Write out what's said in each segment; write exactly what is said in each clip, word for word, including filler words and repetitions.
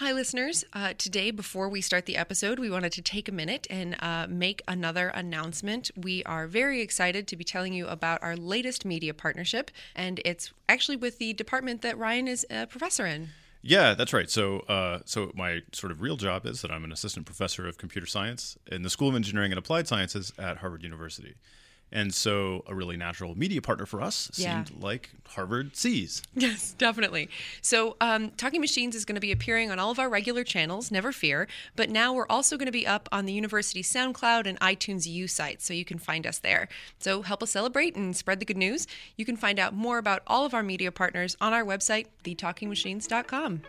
Hi, listeners. Uh, today, before we start the episode, we wanted to take a minute and uh, make another announcement. We are very excited to be telling you about our latest media partnership, and it's actually with the department that Ryan is a professor in. Yeah, that's right. So uh, so my sort of real job is that I'm an assistant professor of computer science in the School of Engineering and Applied Sciences at Harvard University. And so a really natural media partner for us yeah. seemed like Harvard SEAS. Yes, definitely. So um, Talking Machines is going to be appearing on all of our regular channels, never fear. But now we're also going to be up on the university SoundCloud and iTunes U sites, so you can find us there. So help us celebrate and spread the good news. You can find out more about all of our media partners on our website, the talking machines dot com.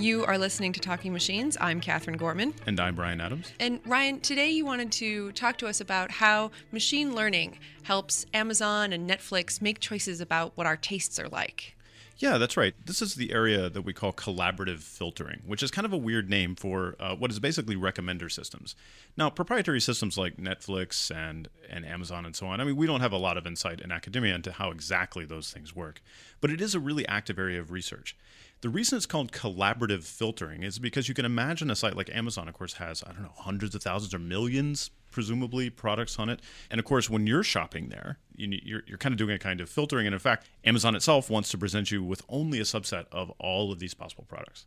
You are listening to Talking Machines. I'm Katherine Gorman. And I'm Brian Adams. And Ryan, today you wanted to talk to us about how machine learning helps Amazon and Netflix make choices about what our tastes are like. Yeah, that's right. This is the area that we call collaborative filtering, which is kind of a weird name for uh, what is basically recommender systems. Now, proprietary systems like Netflix and, and Amazon and so on, I mean, we don't have a lot of insight in academia into how exactly those things work, but it is a really active area of research. The reason it's called collaborative filtering is because you can imagine a site like Amazon, of course, has, I don't know, hundreds of thousands or millions, presumably, products on it. And of course, when you're shopping there, you're, you're kind of doing a kind of filtering. And in fact, Amazon itself wants to present you with only a subset of all of these possible products.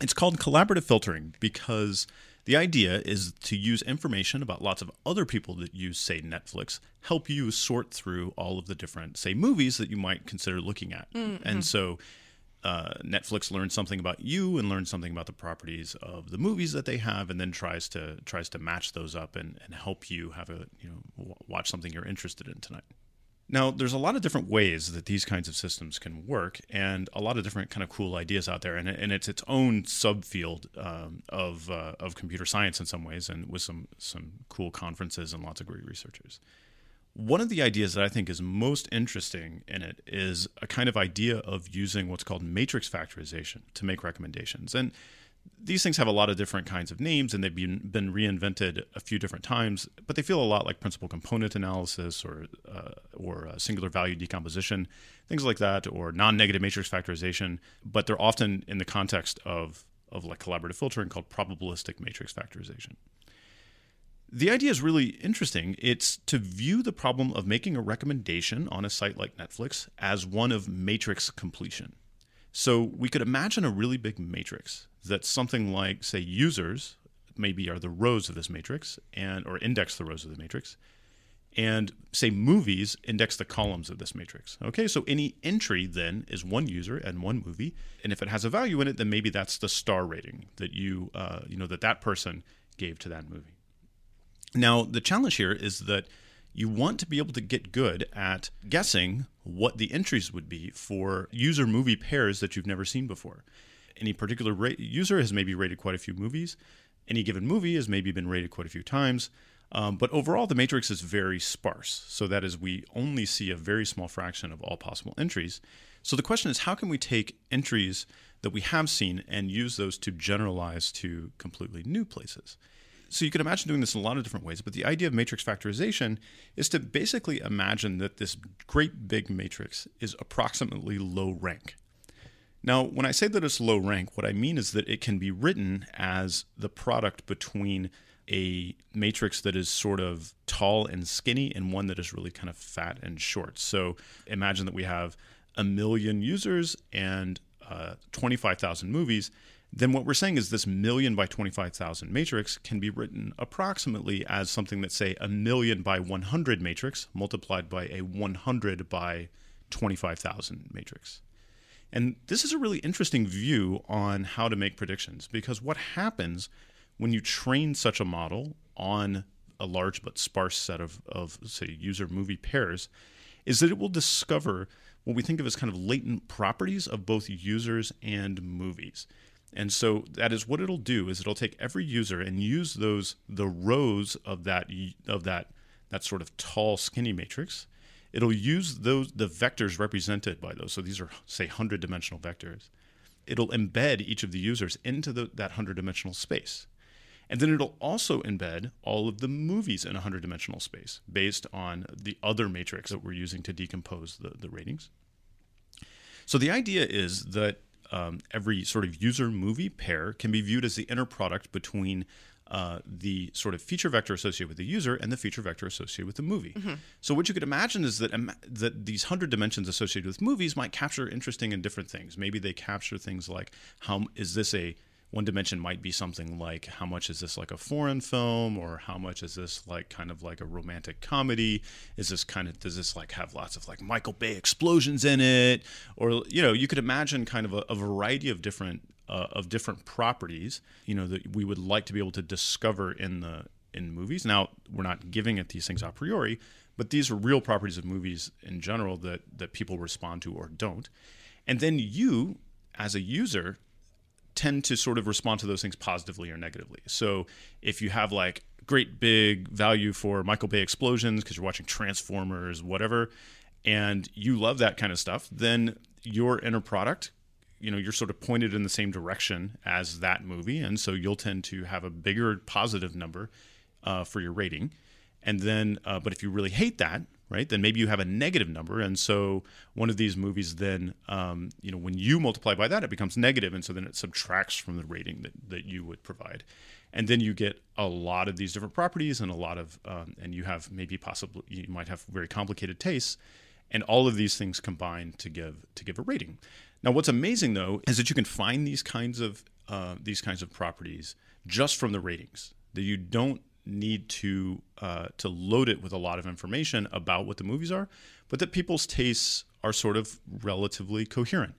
It's called collaborative filtering because the idea is to use information about lots of other people that use, say, Netflix, help you sort through all of the different, say, movies that you might consider looking at. Mm-hmm. And so Uh, Netflix learns something about you and learns something about the properties of the movies that they have, and then tries to tries to match those up and, and help you have a you know w- watch something you're interested in tonight. Now, there's a lot of different ways that these kinds of systems can work, and a lot of different kind of cool ideas out there, and, and it's its own subfield um, of uh, of computer science in some ways, and with some some cool conferences and lots of great researchers. One of the ideas that I think is most interesting in it is a kind of idea of using what's called matrix factorization to make recommendations. And these things have a lot of different kinds of names, and they've been, been reinvented a few different times, but they feel a lot like principal component analysis or uh, or uh, singular value decomposition, things like that, or non-negative matrix factorization, but they're often in the context of, of like collaborative filtering called probabilistic matrix factorization. The idea is really interesting. It's to view the problem of making a recommendation on a site like Netflix as one of matrix completion. So we could imagine a really big matrix that's something like, say, users maybe are the rows of this matrix and or index the rows of the matrix, and say movies index the columns of this matrix. Okay, so any entry then is one user and one movie, and if it has a value in it, then maybe that's the star rating that you uh, you know that that person gave to that movie. Now, the challenge here is that you want to be able to get good at guessing what the entries would be for user-movie pairs that you've never seen before. Any particular ra- user has maybe rated quite a few movies. Any given movie has maybe been rated quite a few times. Um, but overall, the matrix is very sparse. So that is, we only see a very small fraction of all possible entries. So the question is, how can we take entries that we have seen and use those to generalize to completely new places? So you can imagine doing this in a lot of different ways, but the idea of matrix factorization is to basically imagine that this great big matrix is approximately low rank. Now, when I say that it's low rank, what I mean is that it can be written as the product between a matrix that is sort of tall and skinny and one that is really kind of fat and short. So imagine that we have a million users and uh, twenty-five thousand movies. Then what we're saying is this million by twenty-five thousand matrix can be written approximately as something that's, say, a million by one hundred matrix multiplied by a one hundred by twenty-five thousand matrix. And this is a really interesting view on how to make predictions, because what happens when you train such a model on a large but sparse set of, of say, user-movie pairs is that it will discover what we think of as kind of latent properties of both users and movies. And so that is what it'll do, is it'll take every user and use those the rows of that of that that sort of tall skinny matrix. It'll use those the vectors represented by those. So these are, say, one hundred dimensional vectors. It'll embed each of the users into the, that one hundred dimensional space. And then it'll also embed all of the movies in one hundred dimensional space based on the other matrix that we're using to decompose the, the ratings. So the idea is that um, every sort of user movie pair can be viewed as the inner product between uh, the sort of feature vector associated with the user and the feature vector associated with the movie. Mm-hmm. So what you could imagine is that, um, that these hundred dimensions associated with movies might capture interesting and different things. Maybe they capture things like, how is this a one dimension might be something like, how much is this like a foreign film, or how much is this like kind of like a romantic comedy? Is this kind of, does this like have lots of like Michael Bay explosions in it? Or, you know, you could imagine kind of a, a variety of different uh, of different properties, you know, that we would like to be able to discover in the in movies. Now, we're not giving it these things a priori, but these are real properties of movies in general that that people respond to or don't. And then you, as a user, tend to sort of respond to those things positively or negatively. So if you have like great big value for Michael Bay explosions because you're watching Transformers, whatever, and you love that kind of stuff, then your inner product, you know, you're sort of pointed in the same direction as that movie. And so you'll tend to have a bigger positive number uh, for your rating. And then, uh, but if you really hate that, right, then maybe you have a negative number. And so one of these movies then, um, you know, when you multiply by that, it becomes negative. And so then it subtracts from the rating that, that you would provide. And then you get a lot of these different properties and a lot of, um, and you have maybe possibly, you might have very complicated tastes. And all of these things combine to give to give a rating. Now, what's amazing, though, is that you can find these kinds of, uh, these kinds of properties just from the ratings, that you don't need to uh, to load it with a lot of information about what the movies are, but that people's tastes are sort of relatively coherent.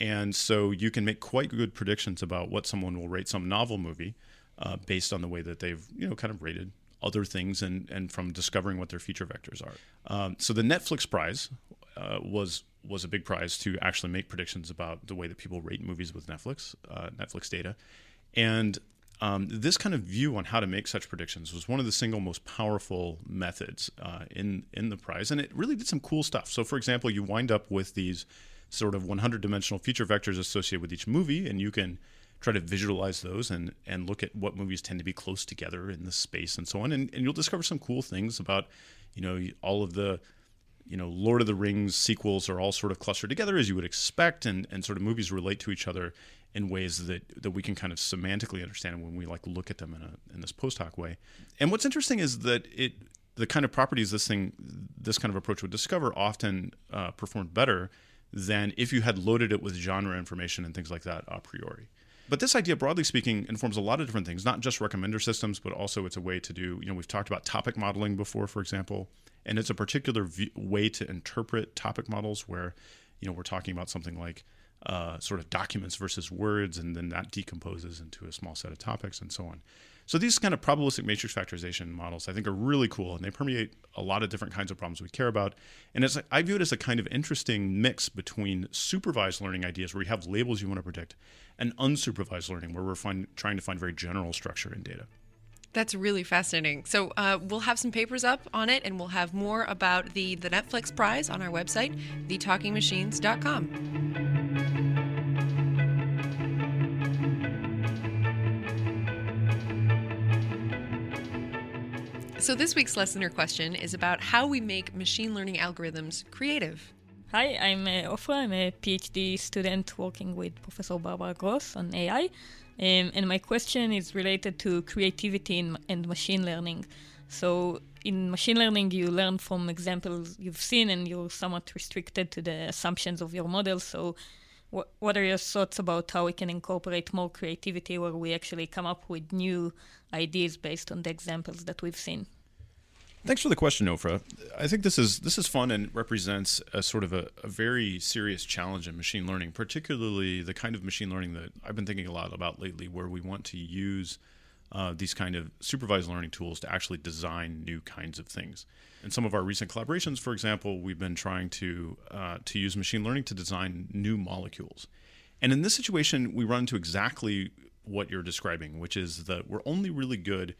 And so you can make quite good predictions about what someone will rate some novel movie uh, based on the way that they've, you know, kind of rated other things and, and from discovering what their feature vectors are. Um, so the Netflix prize uh, was was a big prize to actually make predictions about the way that people rate movies with Netflix, uh, Netflix data. And Um, this kind of view on how to make such predictions was one of the single most powerful methods uh, in, in the prize, and it really did some cool stuff. So, for example, you wind up with these sort of hundred-dimensional feature vectors associated with each movie, and you can try to visualize those and, and look at what movies tend to be close together in the space and so on, and, and you'll discover some cool things about, you know, all of the, you know, Lord of the Rings sequels are all sort of clustered together, as you would expect, and, and sort of movies relate to each other in ways that, that we can kind of semantically understand when we like look at them in a in this post hoc way. And what's interesting is that it the kind of properties this thing this kind of approach would discover often uh, performed better than if you had loaded it with genre information and things like that a priori. But this idea, broadly speaking, informs a lot of different things, not just recommender systems, but also it's a way to do, you know, we've talked about topic modeling before, for example, and it's a particular v- way to interpret topic models where, you know, we're talking about something like Uh, sort of documents versus words, and then that decomposes into a small set of topics and so on. So these kind of probabilistic matrix factorization models, I think, are really cool, and they permeate a lot of different kinds of problems we care about. And it's, I view it as a kind of interesting mix between supervised learning ideas, where you have labels you want to predict, and unsupervised learning, where we're find, trying to find very general structure in data. That's really fascinating. So uh, we'll have some papers up on it, and we'll have more about the, the Netflix prize on our website, the talking machines dot com. So this week's listener question is about how we make machine learning algorithms creative. Hi, I'm uh, Ofra. I'm a PhD student working with Professor Barbara Gross on A I. Um, and my question is related to creativity in, and machine learning. So in machine learning, you learn from examples you've seen, and you're somewhat restricted to the assumptions of your model. So wh- what are your thoughts about how we can incorporate more creativity, where we actually come up with new ideas based on the examples that we've seen? Thanks for the question, Ofra. I think this is this is fun and represents a sort of a, a very serious challenge in machine learning, particularly the kind of machine learning that I've been thinking a lot about lately, where we want to use uh, these kind of supervised learning tools to actually design new kinds of things. In some of our recent collaborations, for example, we've been trying to uh, to use machine learning to design new molecules. And in this situation, we run into exactly what you're describing, which is that we're only really good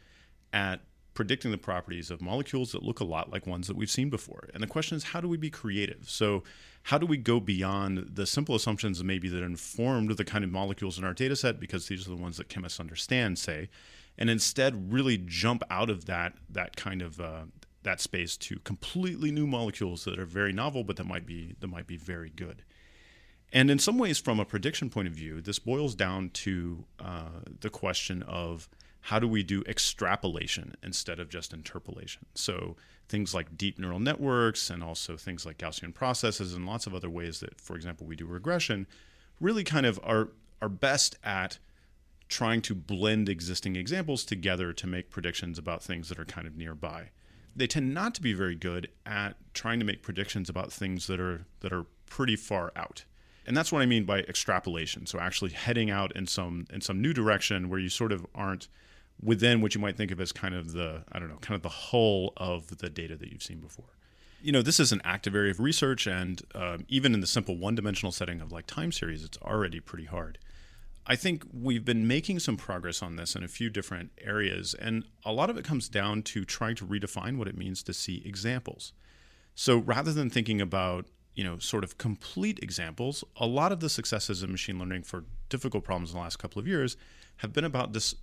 at predicting the properties of molecules that look a lot like ones that we've seen before. And the question is, how do we be creative? So how do we go beyond the simple assumptions maybe that informed the kind of molecules in our data set, because these are the ones that chemists understand, say, and instead really jump out of that that kind of uh, that space to completely new molecules that are very novel, but that might be that might be very good. And in some ways, from a prediction point of view, this boils down to uh, the question of how do we do extrapolation instead of just interpolation? So things like deep neural networks and also things like Gaussian processes and lots of other ways that, for example, we do regression really kind of are, are best at trying to blend existing examples together to make predictions about things that are kind of nearby. They tend not to be very good at trying to make predictions about things that are, that are pretty far out. And that's what I mean by extrapolation. So actually heading out in some, in some new direction where you sort of aren't within what you might think of as kind of the, I don't know, kind of the hull of the data that you've seen before. You know, this is an active area of research, and um, even in the simple one-dimensional setting of like time series, it's already pretty hard. I think we've been making some progress on this in a few different areas, and a lot of it comes down to trying to redefine what it means to see examples. So rather than thinking about, you know, sort of complete examples, a lot of the successes in machine learning for difficult problems in the last couple of years have been about dis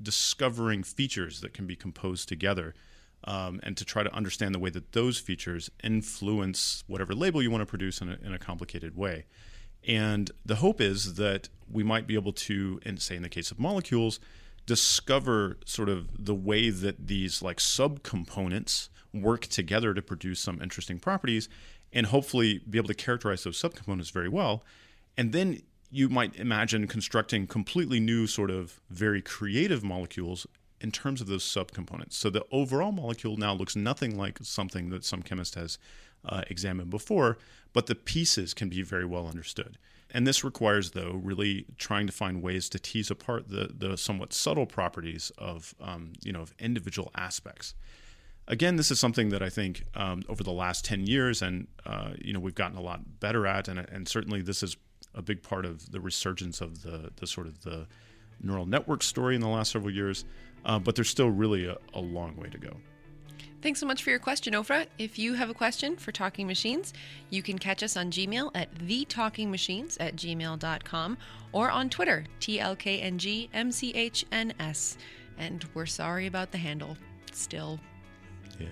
discovering features that can be composed together, um, and to try to understand the way that those features influence whatever label you want to produce in a, in a complicated way. And the hope is that we might be able to, and say in the case of molecules, discover sort of the way that these like subcomponents work together to produce some interesting properties, and hopefully be able to characterize those subcomponents very well. And then you might imagine constructing completely new sort of very creative molecules in terms of those subcomponents. So the overall molecule now looks nothing like something that some chemist has uh, examined before, but the pieces can be very well understood. And this requires, though, really trying to find ways to tease apart the, the somewhat subtle properties of, um, you know, of individual aspects. Again, this is something that I think um, over the last ten years, and uh, you know, we've gotten a lot better at, and, and certainly this is a big part of the resurgence of the, the sort of the neural network story in the last several years, uh, but there's still really a, a long way to go. Thanks so much for your question, Ofra. If you have a question for Talking Machines, you can catch us on Gmail at the talking machines at gmail dot com or on Twitter, T L K N G M C H N S. And we're sorry about the handle, still. Yeah.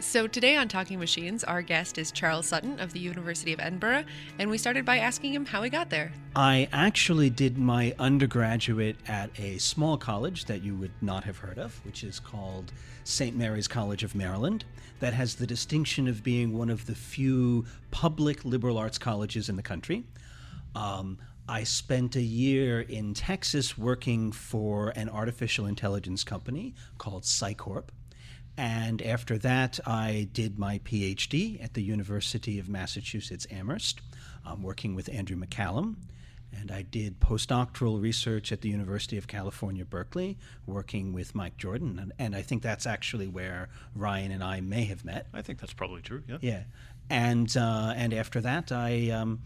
So today on Talking Machines, our guest is Charles Sutton of the University of Edinburgh, and we started by asking him how he got there. I actually did my undergraduate at a small college that you would not have heard of, which is called Saint Mary's College of Maryland, that has the distinction of being one of the few public liberal arts colleges in the country. Um, I spent a year in Texas working for an artificial intelligence company called Cycorp. And after that, I did my PhD at the University of Massachusetts Amherst, um, working with Andrew McCallum. And I did postdoctoral research at the University of California, Berkeley, working with Mike Jordan. And, and I think that's actually where Ryan and I may have met. I think that's probably true, yeah. Yeah. And uh, and after that, I um,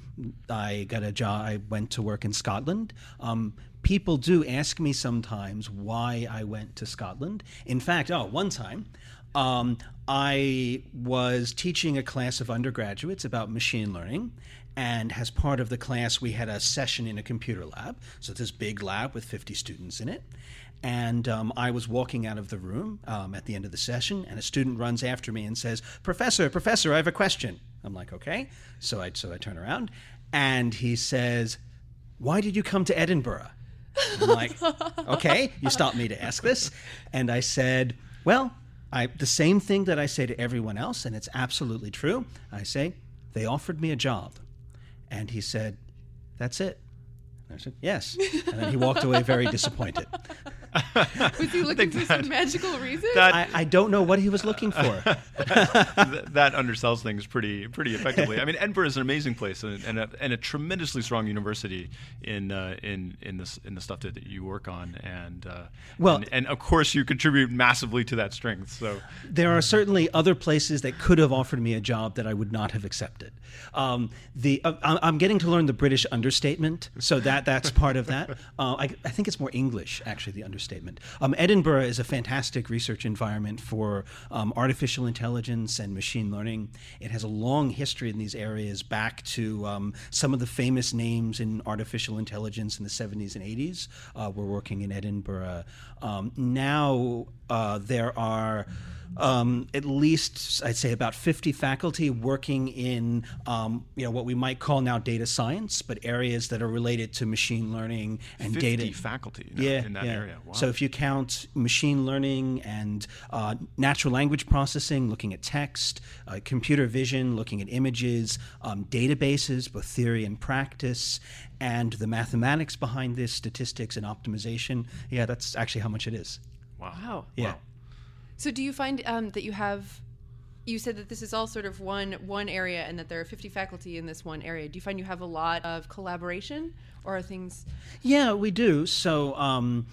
I got a job. I went to work in Scotland. Um, people do ask me sometimes why I went to Scotland. In fact, oh, one time, um, I was teaching a class of undergraduates about machine learning, and as part of the class, we had a session in a computer lab. So this big lab with fifty students in it. And um, I was walking out of the room um, at the end of the session, and a student runs after me and says, "Professor, professor, I have a question." I'm like, "Okay." So I so I turn around, and he says, "Why did you come to Edinburgh?" And I'm like, "Okay, you stopped me to ask this." And I said, well, I, the same thing that I say to everyone else, and it's absolutely true. I say, "They offered me a job." And he said, "That's it?" I said, "Yes." And then he walked away very disappointed. Was he looking for that, some magical reason? That, I, I don't know what he was looking for. that, that undersells things pretty pretty effectively. I mean, Edinburgh is an amazing place, and, and, a, and a tremendously strong university in uh, in in the in the stuff that, that you work on, and uh, well, and, and of course you contribute massively to that strength. So there are certainly other places that could have offered me a job that I would not have accepted. Um, the uh, I'm getting to learn the British understatement, so that that's part of that. Uh, I, I think it's more English actually, the understatement. understatement. Um, Edinburgh is a fantastic research environment for um, artificial intelligence and machine learning. It has a long history in these areas back to um, some of the famous names in artificial intelligence in the seventies and eighties uh, were working in Edinburgh. Um, now uh, there are Um, at least, I'd say, about fifty faculty working in um, you know, what we might call now data science, but areas that are related to machine learning and data. fifty faculty in, yeah, that, in that yeah. area. Wow. So if you count machine learning and uh, natural language processing, looking at text, uh, computer vision, looking at images, um, databases, both theory and practice, and the mathematics behind this, statistics and optimization, yeah, that's actually how much it is. Wow. Wow. Yeah. Wow. So do you find um, that you have, you said that this is all sort of one one area and that there are fifty faculty in this one area. Do you find you have a lot of collaboration or are things? Yeah, we do. So um,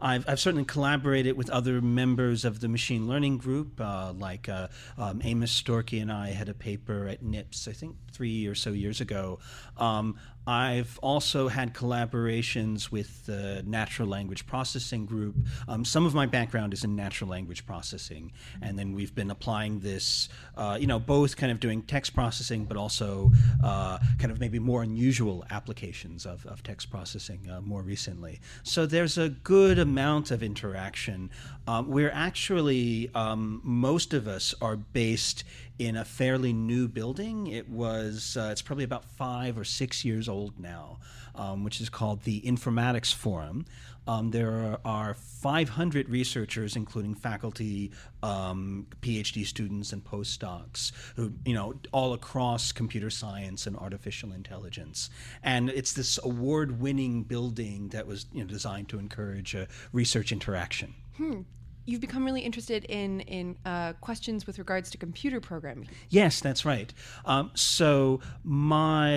I've, I've certainly collaborated with other members of the machine learning group, uh, like uh, um, Amos Storkey and I had a paper at N I P S, I think three or so years ago. Um, I've also had collaborations with the natural language processing group. Um, some of my background is in natural language processing, and then we've been applying this, uh, you know, both kind of doing text processing, but also uh, kind of maybe more unusual applications of, of text processing uh, more recently. So there's a good amount of interaction. Um, we're actually, um, most of us are based in a fairly new building. It was, uh, it's probably about five or six years old now, um, which is called the Informatics Forum. Um, there are five hundred researchers, including faculty, um, PhD students, and postdocs, who, you know, all across computer science and artificial intelligence. And it's this award-winning building that was, you know, designed to encourage uh, research interaction. Hmm. You've become really interested in in uh, questions with regards to computer programming. Yes, that's right. Um, so my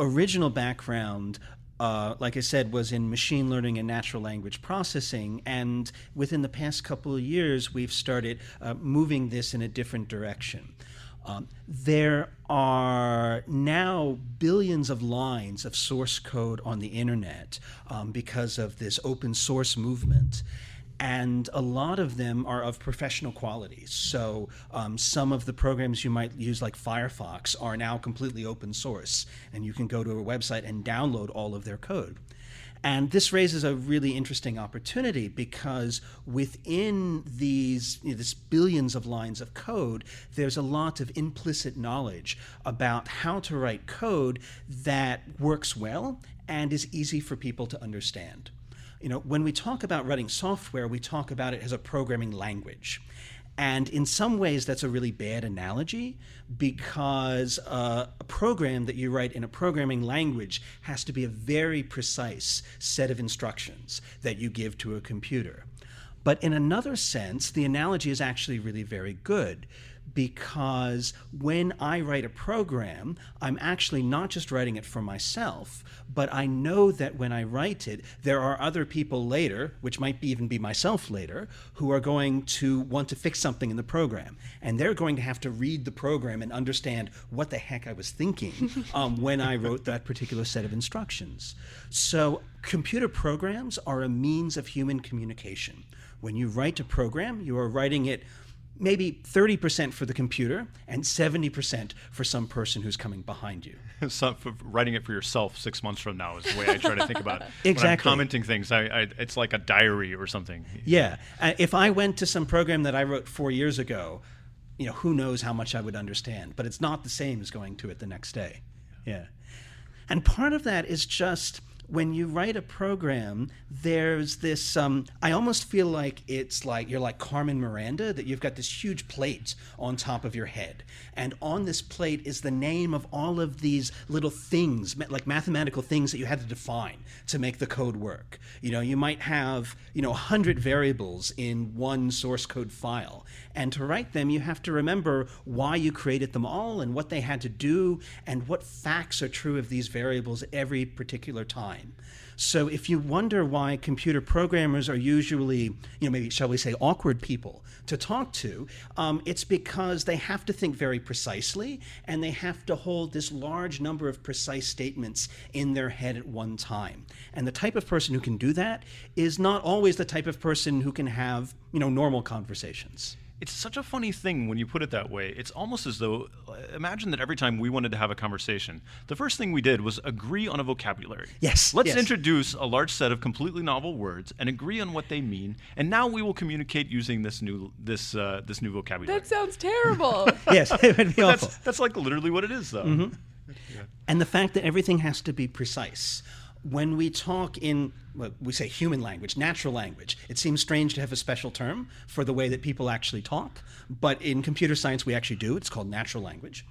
original background, Uh, like I said, was in machine learning and natural language processing. And within the past couple of years, we've started uh, moving this in a different direction. Um, there are now billions of lines of source code on the internet um, because of this open source movement. And a lot of them are of professional quality. So um, some of the programs you might use, like Firefox, are now completely open source. And you can go to a website and download all of their code. And this raises a really interesting opportunity because within these, you know, this billions of lines of code, there's a lot of implicit knowledge about how to write code that works well and is easy for people to understand. You know, when we talk about writing software, we talk about it as a programming language. And in some ways, that's a really bad analogy because uh, a program that you write in a programming language has to be a very precise set of instructions that you give to a computer. But in another sense, the analogy is actually really very good. Because when I write a program, I'm actually not just writing it for myself, but I know that when I write it, there are other people later, which might be even be myself later, who are going to want to fix something in the program. And they're going to have to read the program and understand what the heck I was thinking um, when I wrote that particular set of instructions. So computer programs are a means of human communication. When you write a program, you are writing it maybe thirty percent for the computer and seventy percent for some person who's coming behind you. So writing it for yourself six months from now is the way I try to think about it. Exactly. When I'm commenting things, I, I, it's like a diary or something. Yeah. Uh, if I went to some program that I wrote four years ago, you know, who knows how much I would understand. But it's not the same as going to it the next day. Yeah. Yeah. And part of that is just when you write a program, there's this, um, I almost feel like it's like you're like Carmen Miranda, that you've got this huge plate on top of your head. And on this plate is the name of all of these little things, like mathematical things that you had to define to make the code work. You know, you might have, you know, one hundred variables in one source code file. And to write them, you have to remember why you created them all and what they had to do and what facts are true of these variables at every particular time. time. So if you wonder why computer programmers are usually, you know, maybe, shall we say, awkward people to talk to, um, it's because they have to think very precisely, and they have to hold this large number of precise statements in their head at one time. And the type of person who can do that is not always the type of person who can have, you know, normal conversations. It's such a funny thing when you put it that way. It's almost as though, imagine that every time we wanted to have a conversation, the first thing we did was agree on a vocabulary. Yes. Let's yes. introduce a large set of completely novel words and agree on what they mean, and now we will communicate using this new this uh, this new vocabulary. That sounds terrible. Yes, it would be but awful. That's, that's like literally what it is, though. Mm-hmm. Yeah. And the fact that everything has to be precise. When we talk in, well, we say human language, natural language, it seems strange to have a special term for the way that people actually talk, but in computer science we actually do. It's called natural language.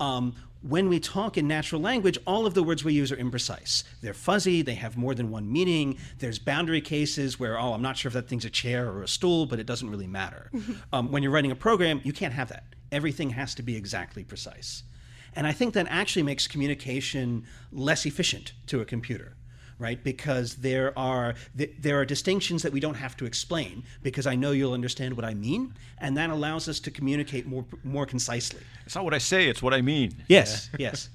Um, when we talk in natural language, all of the words we use are imprecise. They're fuzzy, they have more than one meaning, there's boundary cases where, oh, I'm not sure if that thing's a chair or a stool, but it doesn't really matter. um, when you're writing a program, you can't have that. Everything has to be exactly precise. And I think that actually makes communication less efficient to a computer, right? Because there are th there are distinctions that we don't have to explain, because I know you'll understand what I mean, and that allows us to communicate more more concisely. It's not what I say, it's what I mean. Yes, yeah. Yes.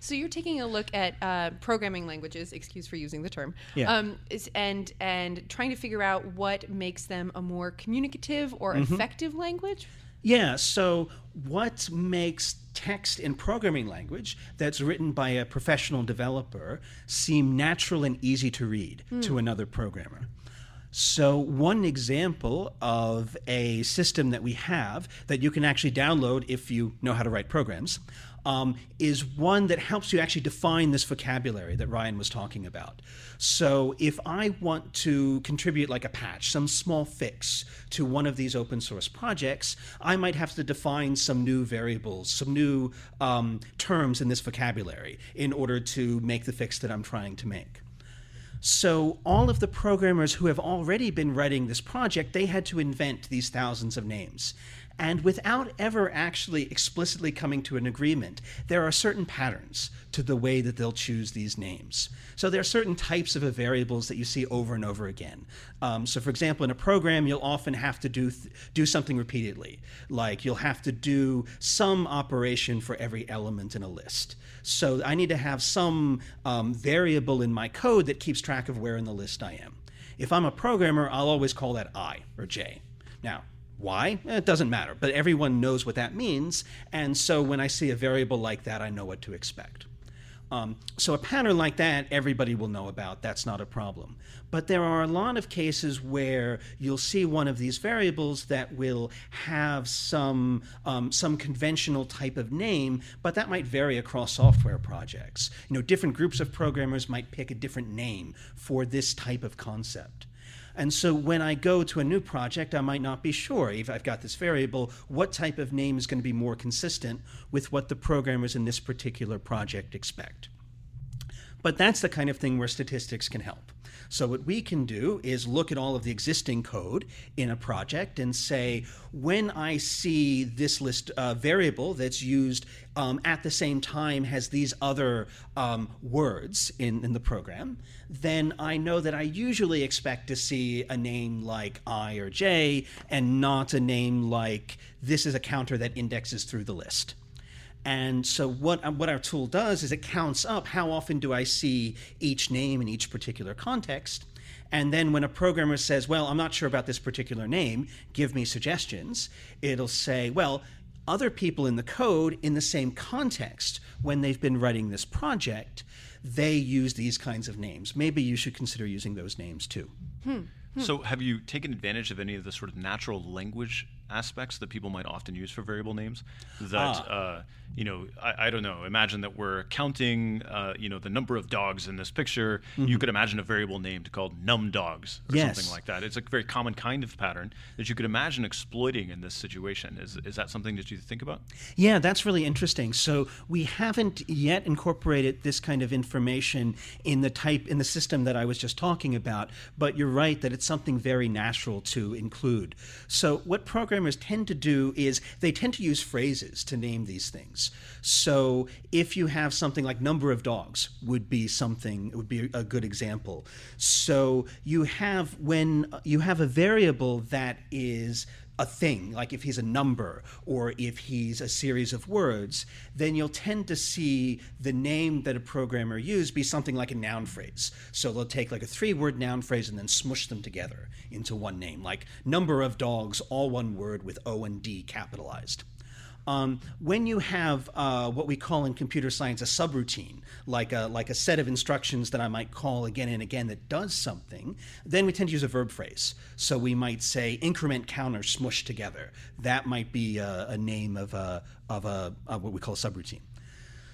So you're taking a look at uh, programming languages, excuse for using the term, yeah. um, is, and and trying to figure out what makes them a more communicative or mm-hmm. effective language? Yeah, so what makes text in programming language that's written by a professional developer seem natural and easy to read mm. to another programmer? So one example of a system that we have that you can actually download if you know how to write programs um, is one that helps you actually define this vocabulary that Ryan was talking about. So if I want to contribute like a patch, some small fix to one of these open source projects, I might have to define some new variables, some new um, terms in this vocabulary in order to make the fix that I'm trying to make. So all of the programmers who have already been writing this project, they had to invent these thousands of names. And without ever actually explicitly coming to an agreement, there are certain patterns to the way that they'll choose these names. So there are certain types of variables that you see over and over again. Um, so for example, in a program, you'll often have to do, th do something repeatedly. Like you'll have to do some operation for every element in a list. So I need to have some um, variable in my code that keeps track of where in the list I am. If I'm a programmer, I'll always call that I or J. Now, why? It doesn't matter, but everyone knows what that means, and so when I see a variable like that, I know what to expect. Um, so a pattern like that, everybody will know about. That's not a problem. But there are a lot of cases where you'll see one of these variables that will have some, um, some conventional type of name, but that might vary across software projects. You know, different groups of programmers might pick a different name for this type of concept. And so when I go to a new project, I might not be sure if I've got this variable, what type of name is going to be more consistent with what the programmers in this particular project expect. But that's the kind of thing where statistics can help. So what we can do is look at all of the existing code in a project and say, when I see this list uh, variable that's used um, at the same time as these other um, words in, in the program, then I know that I usually expect to see a name like I or J and not a name like this is a counter that indexes through the list. And so what, what our tool does is it counts up how often do I see each name in each particular context. And then when a programmer says, well, I'm not sure about this particular name, give me suggestions, it'll say, well, other people in the code in the same context, when they've been writing this project, they use these kinds of names. Maybe you should consider using those names too. Hmm. Hmm. So have you taken advantage of any of the sort of natural language aspects that people might often use for variable names? That, ah. uh, you know, I, I don't know, imagine that we're counting, uh, you know, the number of dogs in this picture. Mm-hmm. You could imagine a variable named called num dogs or yes. something like that. It's a very common kind of pattern that you could imagine exploiting in this situation. Is, is that something that you think about? Yeah, that's really interesting. So we haven't yet incorporated this kind of information in the type, in the system that I was just talking about, but you're right that it's something very natural to include. So what programmers programmers tend to do is they tend to use phrases to name these things. So if you have something like number of dogs would be something, it would be a good example. So you have, when you have a variable that is a thing, like if he's a number or if he's a series of words, then you'll tend to see the name that a programmer used be something like a noun phrase. So they'll take like a three-word noun phrase and then smush them together into one name, like number of dogs, all one word with O and D capitalized. Um, when you have uh, what we call in computer science a subroutine, like a, like a set of instructions that I might call again and again that does something, then we tend to use a verb phrase. So we might say increment counter smushed together. That might be a, a name of, a, of, a, of what we call a subroutine.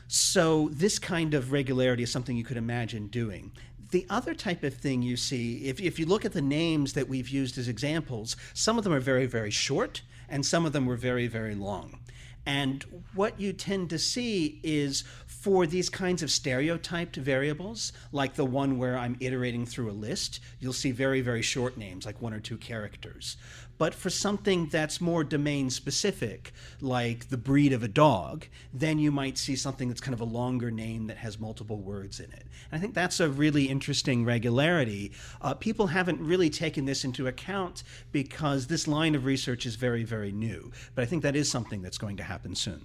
So this kind of regularity is something you could imagine doing. The other type of thing you see, if, if you look at the names that we've used as examples, some of them are very, very short, and some of them were very, very long. And what you tend to see is for these kinds of stereotyped variables, like the one where I'm iterating through a list, you'll see very, very short names, like one or two characters. But for something that's more domain specific, like the breed of a dog, then you might see something that's kind of a longer name that has multiple words in it. And I think that's a really interesting regularity. Uh, people haven't really taken this into account because this line of research is very, very new. But I think that is something that's going to happen soon.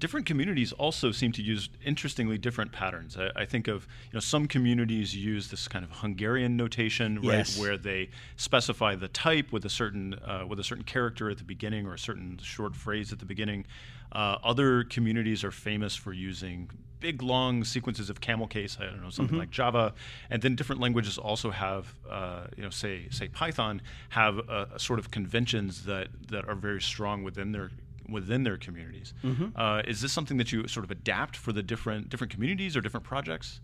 Different communities also seem to use interestingly different patterns. I, I think of, you know, some communities use this kind of Hungarian notation, yes, right, where they specify the type with a certain uh, with a certain character at the beginning or a certain short phrase at the beginning. Uh, other communities are famous for using big, long sequences of camel case, I don't know, something mm-hmm. like Java. And then different languages also have, uh, you know, say say Python, have a, a sort of conventions that, that are very strong within their within their communities. Mm-hmm. Uh, is this something that you sort of adapt for the different different communities or different projects?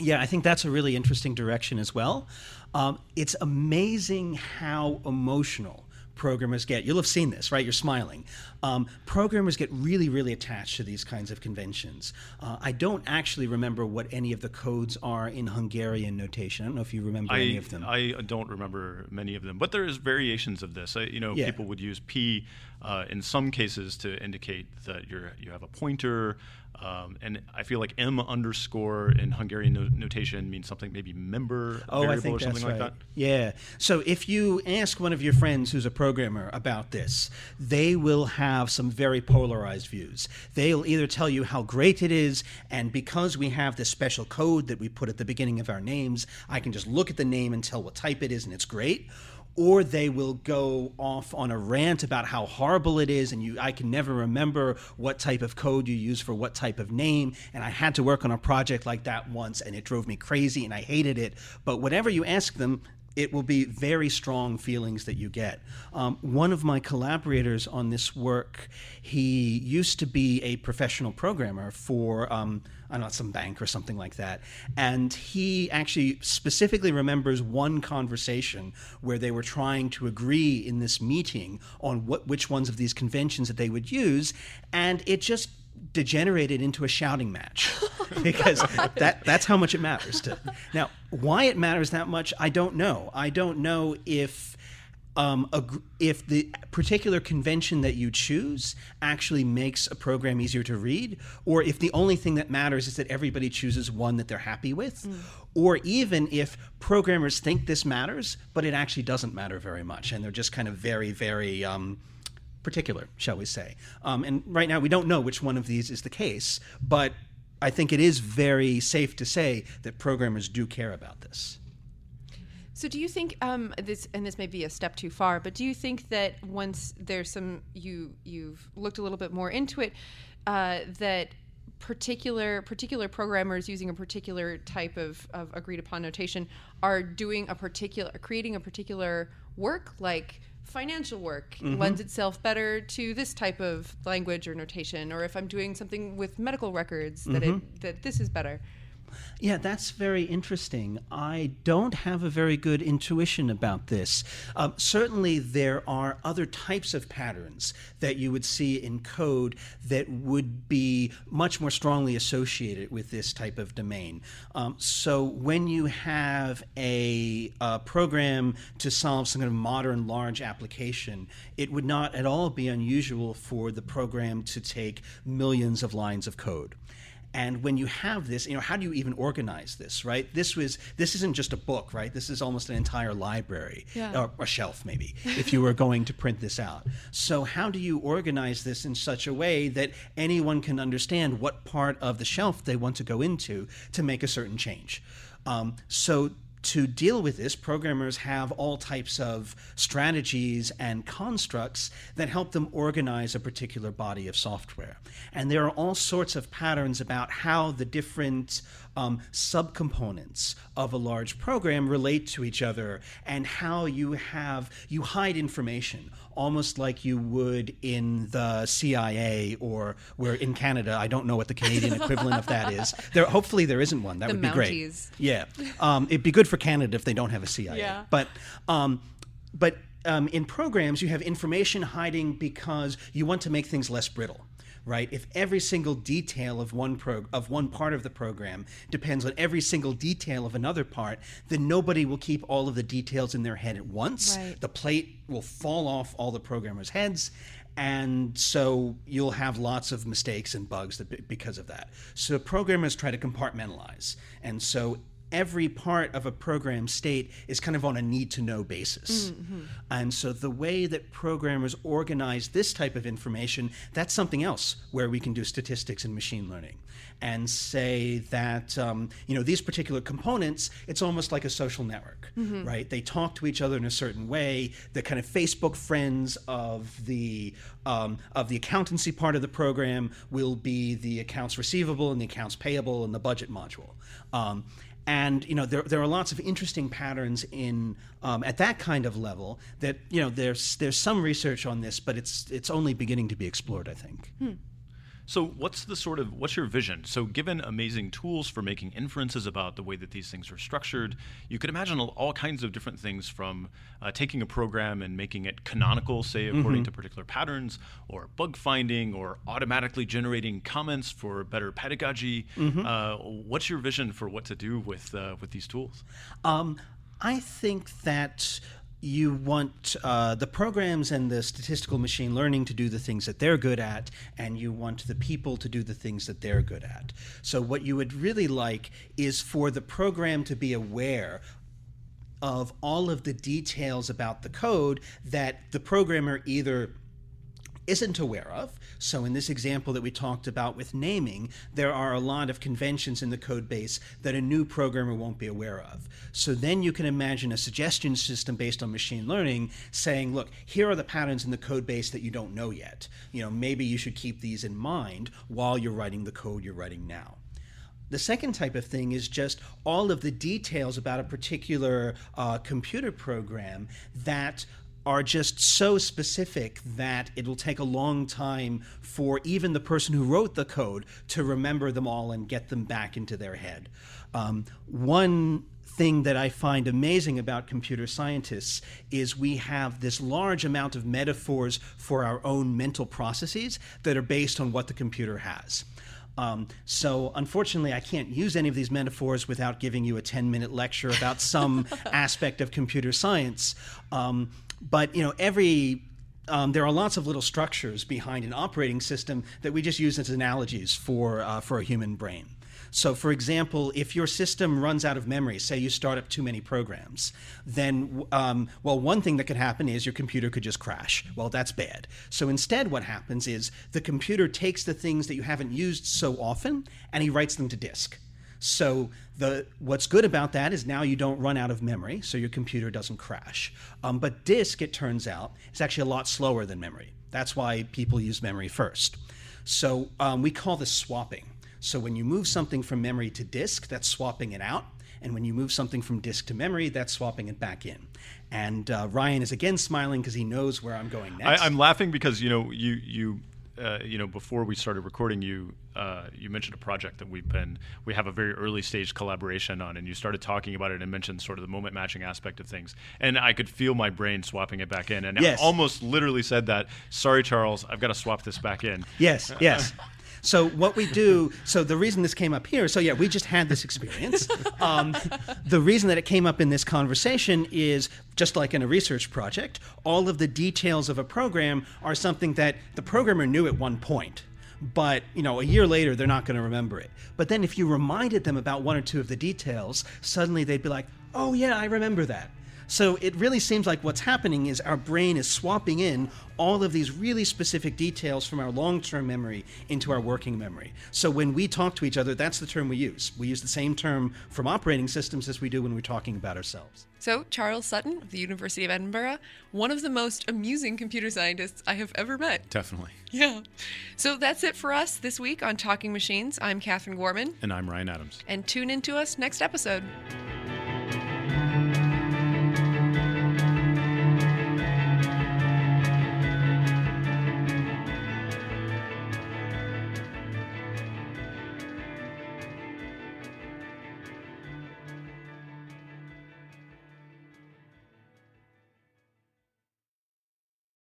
Yeah, I think that's a really interesting direction as well. Um, it's amazing how emotional programmers get. You'll have seen this, right? You're smiling. Um, programmers get really, really attached to these kinds of conventions. Uh, I don't actually remember what any of the codes are in Hungarian notation. I don't know if you remember I, any of them. I don't remember many of them, but there is variations of this. I, you know, yeah. People would use P uh, in some cases to indicate that you're you have a pointer. Um, and I feel like M underscore in Hungarian no- notation means something, maybe member oh, variable I think or something that's right. like that. Yeah. So if you ask one of your friends who's a programmer about this, they will have some very polarized views. They'll either tell you how great it is, and because we have this special code that we put at the beginning of our names, I can just look at the name and tell what type it is, and it's great. Or they will go off on a rant about how horrible it is, and you, I can never remember what type of code you use for what type of name, and I had to work on a project like that once, and it drove me crazy, and I hated it. But whatever you ask them, it will be very strong feelings that you get. Um, one of my collaborators on this work, he used to be a professional programmer for um, I don't know, some bank or something like that. And he actually specifically remembers one conversation where they were trying to agree in this meeting on what which ones of these conventions that they would use, and it just degenerated into a shouting match because that that's how much it matters to. Now, why it matters that much, I don't know. I don't know if um, a, if the particular convention that you choose actually makes a program easier to read, or if the only thing that matters is that everybody chooses one that they're happy with, mm. or even if programmers think this matters, but it actually doesn't matter very much, and they're just kind of very, very... Um, particular, shall we say. Um, and right now we don't know which one of these is the case, but I think it is very safe to say that programmers do care about this. So do you think um, this, and this may be a step too far, but do you think that once there's some, you, you've looked a little bit more into it, uh, that particular particular programmers using a particular type of, of agreed upon notation are doing a particular, creating a particular work, like financial work mm-hmm. lends itself better to this type of language or notation, or if I'm doing something with medical records, mm-hmm. that it, that this is better? Yeah, that's very interesting. I don't have a very good intuition about this. Um, certainly there are other types of patterns that you would see in code that would be much more strongly associated with this type of domain. Um, so when you have a, a program to solve some kind of modern large application, it would not at all be unusual for the program to take millions of lines of code. And when you have this, you know, how do you even organize this, right? This was, this isn't just a book, right? This is almost an entire library, yeah. or a shelf maybe, if you were going to print this out. So how do you organize this in such a way that anyone can understand what part of the shelf they want to go into to make a certain change? Um, so to deal with this, programmers have all types of strategies and constructs that help them organize a particular body of software. And there are all sorts of patterns about how the different um, subcomponents of a large program relate to each other, and how you have, you hide information, almost like you would in the C I A, or where in Canada, I don't know what the Canadian equivalent of that is. There, hopefully there isn't one. That the would be Mounties. Great. Yeah, um, it'd be good for Canada if they don't have a C I A. Yeah. But um, but um, in programs, you have information hiding because you want to make things less brittle, right? If every single detail of one pro of one part of the program depends on every single detail of another part, then nobody will keep all of the details in their head at once. Right. The plate will fall off all the programmers' heads. And so you'll have lots of mistakes and bugs that, because of that. So programmers try to compartmentalize. And so every part of a program state is kind of on a need-to-know basis. Mm-hmm. And so the way that programmers organize this type of information, that's something else where we can do statistics and machine learning and say that, um, you know, these particular components, it's almost like a social network, mm-hmm. right? They talk to each other in a certain way. They're kind of Facebook friends of the, um, of the accountancy part of the program will be the accounts receivable and the accounts payable and the budget module. Um, And you know there there are lots of interesting patterns in um, at that kind of level that you know there's there's some research on this, but it's it's only beginning to be explored, I think. Hmm. So what's the sort of what's your vision? So given amazing tools for making inferences about the way that these things are structured, you could imagine all kinds of different things from uh, taking a program and making it canonical, say according mm-hmm. to particular patterns, or bug finding, or automatically generating comments for better pedagogy. Mm-hmm. Uh, what's your vision for what to do with uh, with these tools? Um, I think that you want uh, the programs and the statistical machine learning to do the things that they're good at, and you want the people to do the things that they're good at. So what you would really like is for the program to be aware of all of the details about the code that the programmer either isn't aware of. So in this example that we talked about with naming, there are a lot of conventions in the code base that a new programmer won't be aware of. So then you can imagine a suggestion system based on machine learning saying, look, here are the patterns in the code base that you don't know yet. You know, maybe you should keep these in mind while you're writing the code you're writing now. The second type of thing is just all of the details about a particular uh, computer program that are just so specific that it will take a long time for even the person who wrote the code to remember them all and get them back into their head. Um, one thing that I find amazing about computer scientists is we have this large amount of metaphors for our own mental processes that are based on what the computer has. Um, so unfortunately, I can't use any of these metaphors without giving you a ten-minute lecture about some aspect of computer science. Um, But you know, every um, there are lots of little structures behind an operating system that we just use as analogies for uh, for a human brain. So, for example, if your system runs out of memory, say you start up too many programs, then um, well, one thing that could happen is your computer could just crash. Well, that's bad. So instead, what happens is the computer takes the things that you haven't used so often and he writes them to disk. So the, what's good about that is now you don't run out of memory, so your computer doesn't crash. Um, but disk, it turns out, is actually a lot slower than memory. That's why people use memory first. So um, we call this swapping. So when you move something from memory to disk, that's swapping it out. And when you move something from disk to memory, that's swapping it back in. And uh, Ryan is again smiling because he knows where I'm going next. I, I'm laughing because, you know, you... you uh, you know, before we started recording, you uh, you mentioned a project that we've been we have a very early stage collaboration on, and you started talking about it and mentioned sort of the moment matching aspect of things, and I could feel my brain swapping it back in, and yes. I almost literally said that. Sorry, Charles, I've got to swap this back in. Yes, yes. So what we do, so the reason this came up here, so yeah, we just had this experience. Um, the reason that it came up in this conversation is, just like in a research project, all of the details of a program are something that the programmer knew at one point, but you know, a year later, they're not going to remember it. But then if you reminded them about one or two of the details, suddenly they'd be like, oh yeah, I remember that. So it really seems like what's happening is our brain is swapping in all of these really specific details from our long-term memory into our working memory. So when we talk to each other, that's the term we use. We use the same term from operating systems as we do when we're talking about ourselves. So Charles Sutton of the University of Edinburgh, one of the most amusing computer scientists I have ever met. Definitely. Yeah. So that's it for us this week on Talking Machines. I'm Katherine Gorman. And I'm Ryan Adams. And tune in to us next episode.